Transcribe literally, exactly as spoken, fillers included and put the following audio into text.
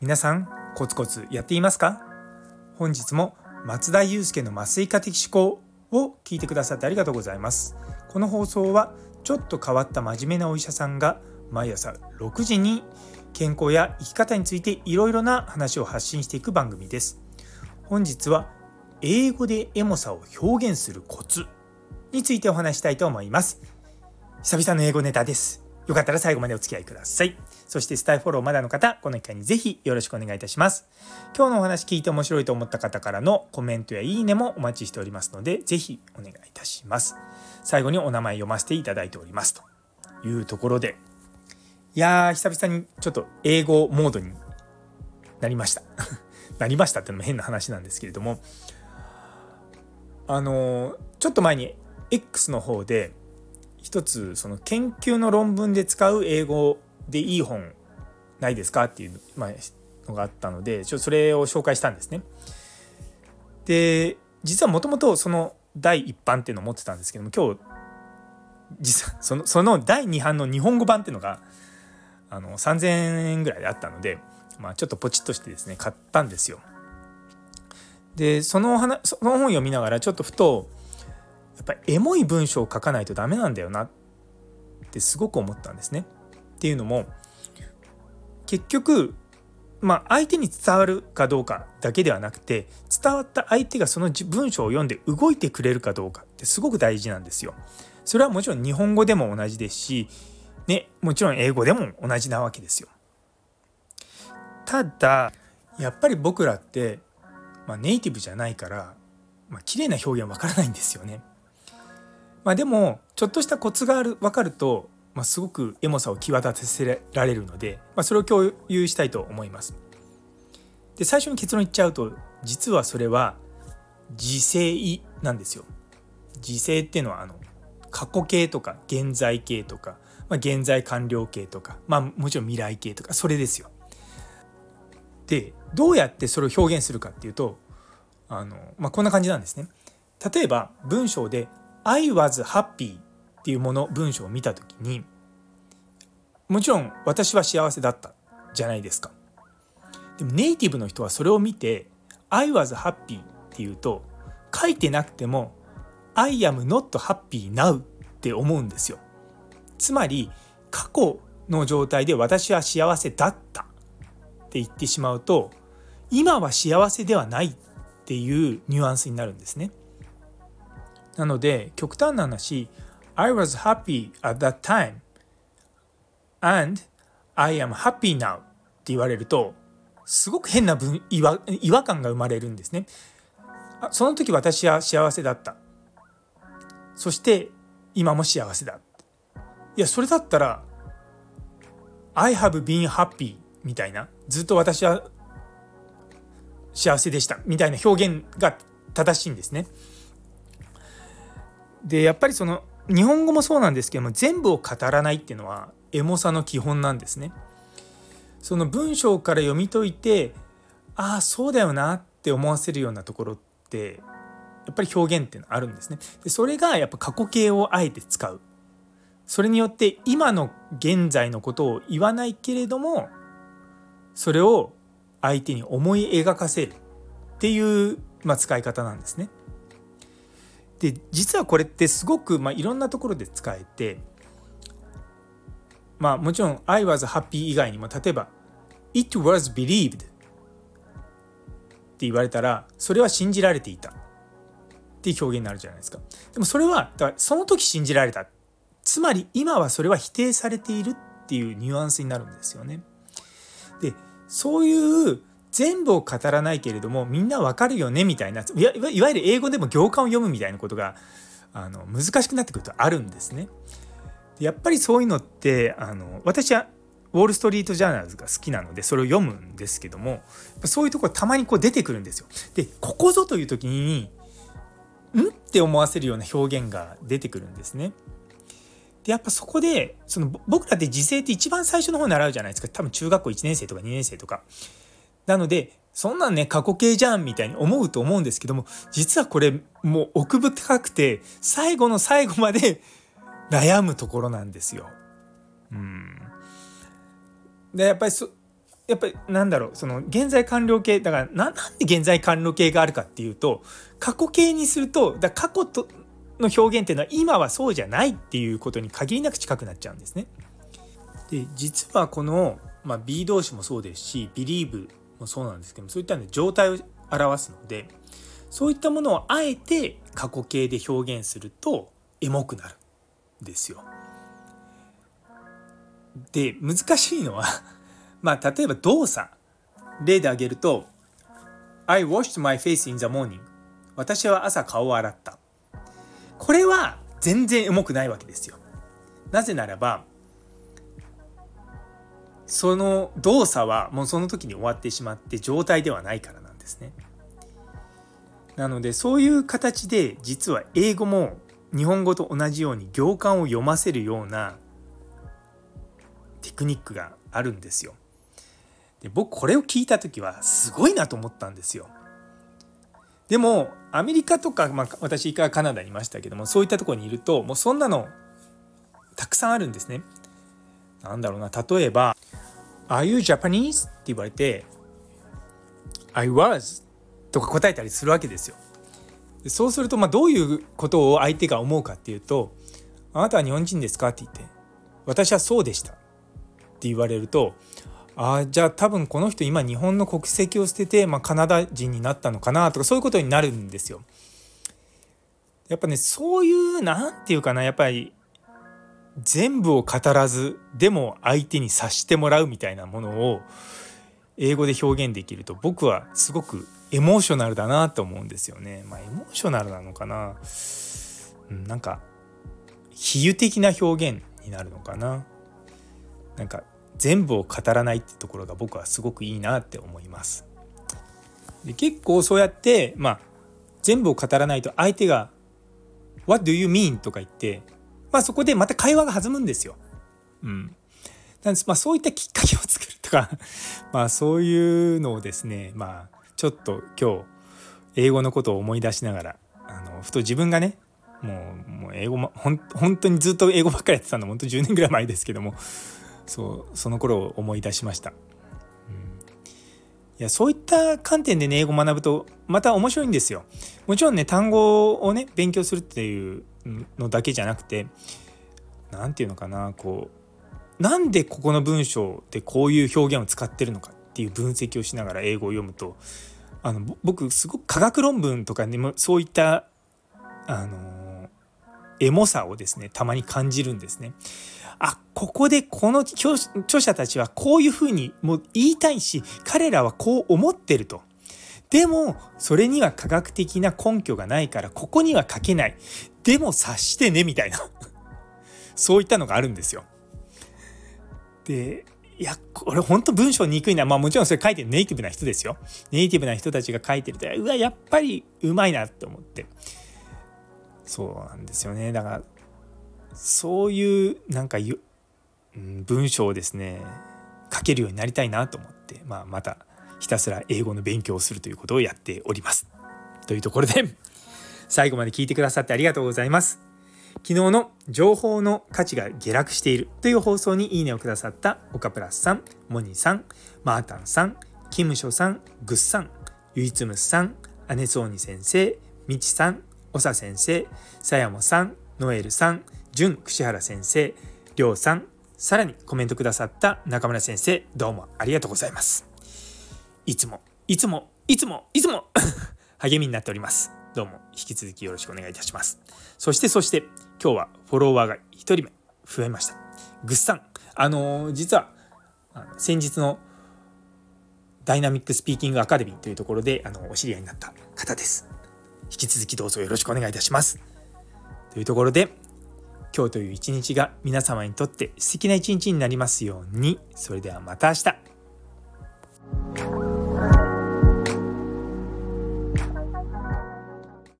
皆さんコツコツやっていますか？本日も松田祐介の麻酔科的思考を聞いてくださってありがとうございます。この放送はちょっと変わった真面目なお医者さんが毎朝ろくじに健康や生き方についていろいろな話を発信していく番組です。本日は英語でエモさを表現するコツについてお話したいと思います。久々の英語ネタです。よかったら最後までお付き合いください。そしてスタイルフォローまだの方、この機会にぜひよろしくお願いいたします。今日のお話聞いて面白いと思った方からのコメントやいいねもお待ちしておりますので、ぜひお願いいたします。最後にお名前読ませていただいておりますというところで、いやー久々にちょっと英語モードになりました。なりましたってのも変な話なんですけれども、あのー、ちょっと前に X の方で一つその研究の論文で使う英語でいい本ないですかっていうのがあったので、ちょそれを紹介したんですね。で、実はもともとその第一版っていうのを持ってたんですけども、今日実はその、その第二版の日本語版っていうのがあのさんぜんえんぐらいであったので、まあ、ちょっとポチッとしてですね買ったんですよ。でその話、その本読みながらちょっとふとやっぱりエモい文章を書かないとダメなんだよなってすごく思ったんですね。っていうのも結局、まあ、相手に伝わるかどうかだけではなくて、伝わった相手がその文章を読んで動いてくれるかどうかってすごく大事なんですよ。それはもちろん日本語でも同じですし、ね、もちろん英語でも同じなわけですよ。ただやっぱり僕らって、まあ、ネイティブじゃないから、まあ、綺麗な表現わからないんですよね。まあ、でもちょっとしたコツがある分かると、まあ、すごくエモさを際立たせられるので、まあ、それを共有したいと思います。で、最初に結論言っちゃうと、実はそれは時制なんですよ。時制っていうのはあの過去形とか現在形とか、まあ、現在完了形とか、まあ、もちろん未来形とか、それですよ。で、どうやってそれを表現するかっていうと、あの、まあ、こんな感じなんですね。例えば文章で I was happyっていうもの文章を見たときに、もちろん私は幸せだったじゃないですか。でもネイティブの人はそれを見て I was happy っていうと、書いてなくても I am not happy now って思うんですよ。つまり過去の状態で私は幸せだったって言ってしまうと、今は幸せではないっていうニュアンスになるんですね。なので極端な話、I was happy at that time and I am happy now って言われると、すごく変な分違和感が生まれるんですね。その時私は幸せだった。そして今も幸せだ。いや、それだったら I have been happy みたいな、ずっと私は幸せでしたみたいな表現が正しいんですね。で、やっぱりその日本語もそうなんですけども、全部を語らないっていうのはエモさの基本なんですね。その文章から読み解いて、ああそうだよなって思わせるようなところってやっぱり表現っていうのはあるんですね。で、それがやっぱ過去形をあえて使う。それによって今の現在のことを言わないけれども、それを相手に思い描かせるっていう、まあ、使い方なんですね。で、実はこれってすごく、まあ、いろんなところで使えて、まあ、もちろん I was happy 以外にも、例えば It was believed って言われたら、それは信じられていたっていう表現になるじゃないですか。でもそれはだからその時信じられた、つまり今はそれは否定されているっていうニュアンスになるんですよね。で、そういう全部を語らないけれどもみんなわかるよねみたいな、いわゆる英語でも行間を読むみたいなことがあの難しくなってくるとあるんですね。やっぱりそういうのってあの私はウォールストリートジャーナルズが好きなのでそれを読むんですけども、そういうところたまにこう出てくるんですよ。で、ここぞという時にんって思わせるような表現が出てくるんですね。で、やっぱそこでその僕らって時制って一番最初の方に習うじゃないですか。多分中学校いちねん生とかにねん生とかなので、そんなんね過去形じゃんみたいに思うと思うんですけども、実はこれもう奥深くて最後の最後まで悩むところなんですよ。うん、でやっぱりそやっぱりなんだろう、その現在完了形だから な, なんで現在完了形があるかっていうと、過去形にするとだ過去との表現っていうのは今はそうじゃないっていうことに限りなく近くなっちゃうんですね。で実はこの、まあ、be 動詞もそうですし believe もそうなんですけど、そういった、ね、状態を表すので、そういったものをあえて過去形で表現するとエモくなるんですよ。で難しいのはまあ例えば動作例で挙げると I washed my face in the morning 私は朝顔を洗った、これは全然エモくないわけですよ。なぜならばその動作はもうその時に終わってしまって状態ではないからなんですね。なのでそういう形で実は英語も日本語と同じように行間を読ませるようなテクニックがあるんですよ。で僕これを聞いた時はすごいなと思ったんですよ。でもアメリカとか、まあ、私からカナダにいましたけども、そういったところにいるともうそんなのたくさんあるんですね。なんだろうな、例えば Are you Japanese? って言われて I was とか答えたりするわけですよ。でそうすると、まあ、どういうことを相手が思うかっていうと、あなたは日本人ですかって言って、私はそうでしたって言われると、あじゃあ多分この人今日本の国籍を捨てて、まあ、カナダ人になったのかなとか、そういうことになるんですよ。やっぱねそういうなんていうかな、やっぱり全部を語らずでも相手に察してもらうみたいなものを英語で表現できると、僕はすごくエモーショナルだなと思うんですよね。まあエモーショナルなのかな、うん、なんか比喩的な表現になるのかな。なんか全部を語らないってところが僕はすごくいいなって思います。で結構そうやって、まあ、全部を語らないと相手が What do you mean? とか言って、まあ、そこでまた会話が弾むんですよ。うん、なんです、まあ、そういったきっかけを作るとかまあそういうのをですね、まあ、ちょっと今日英語のことを思い出しながら、あのふと自分がねもう、もう英語もほん本当にずっと英語ばっかりやってたの本当じゅうねんぐらい前ですけども、そうその頃を思い出しました。うん、いやそういった観点でね英語を学ぶとまた面白いんですよ。もちろんね単語をね勉強するっていうのだけじゃなくて、なんていうのかな、こうなんでここの文章でこういう表現を使ってるのかっていう分析をしながら英語を読むと、あの僕すごく科学論文とかねそういったあのエモさをですねたまに感じるんですね。あ、ここでこの著者たちはこういうふうにもう言いたいし、彼らはこう思ってると、でもそれには科学的な根拠がないからここには書けない、でも察してねみたいなそういったのがあるんですよ。でいやこれ本当文章にくいな、まあもちろんそれ書いてるネイティブな人ですよ。ネイティブな人たちが書いてると、うわやっぱりうまいなって思って、そうなんですよね。だからそういうなんかゆ、うん、文章をですね書けるようになりたいなと思って、まあ、またひたすら英語の勉強をするということをやっておりますというところで、最後まで聞いてくださってありがとうございます。昨日の情報の価値が下落しているという放送にいいねをくださったオカプラスさん、モニさん、マータンさん、キムショさん、グッさん、ユイツムスさん、アネソーニ先生、ミチさん、おさ先生、さやもさん、ノエルさん、じゅんくしはら先生、りょうさん、さらにコメントくださった中村先生、どうもありがとうございます。いつもいつもいつもいつも励みになっております。どうも引き続きよろしくお願いいたします。そしてそして今日はフォロワーがひとりめ増えました、ぐっさん。あのー、実はあの先日のダイナミックスピーキングアカデミーというところであのお知り合いになった方です。引き続きどうぞよろしくお願いいたします。というところで、今日という一日が皆様にとって素敵な一日になりますように。それではまた明日。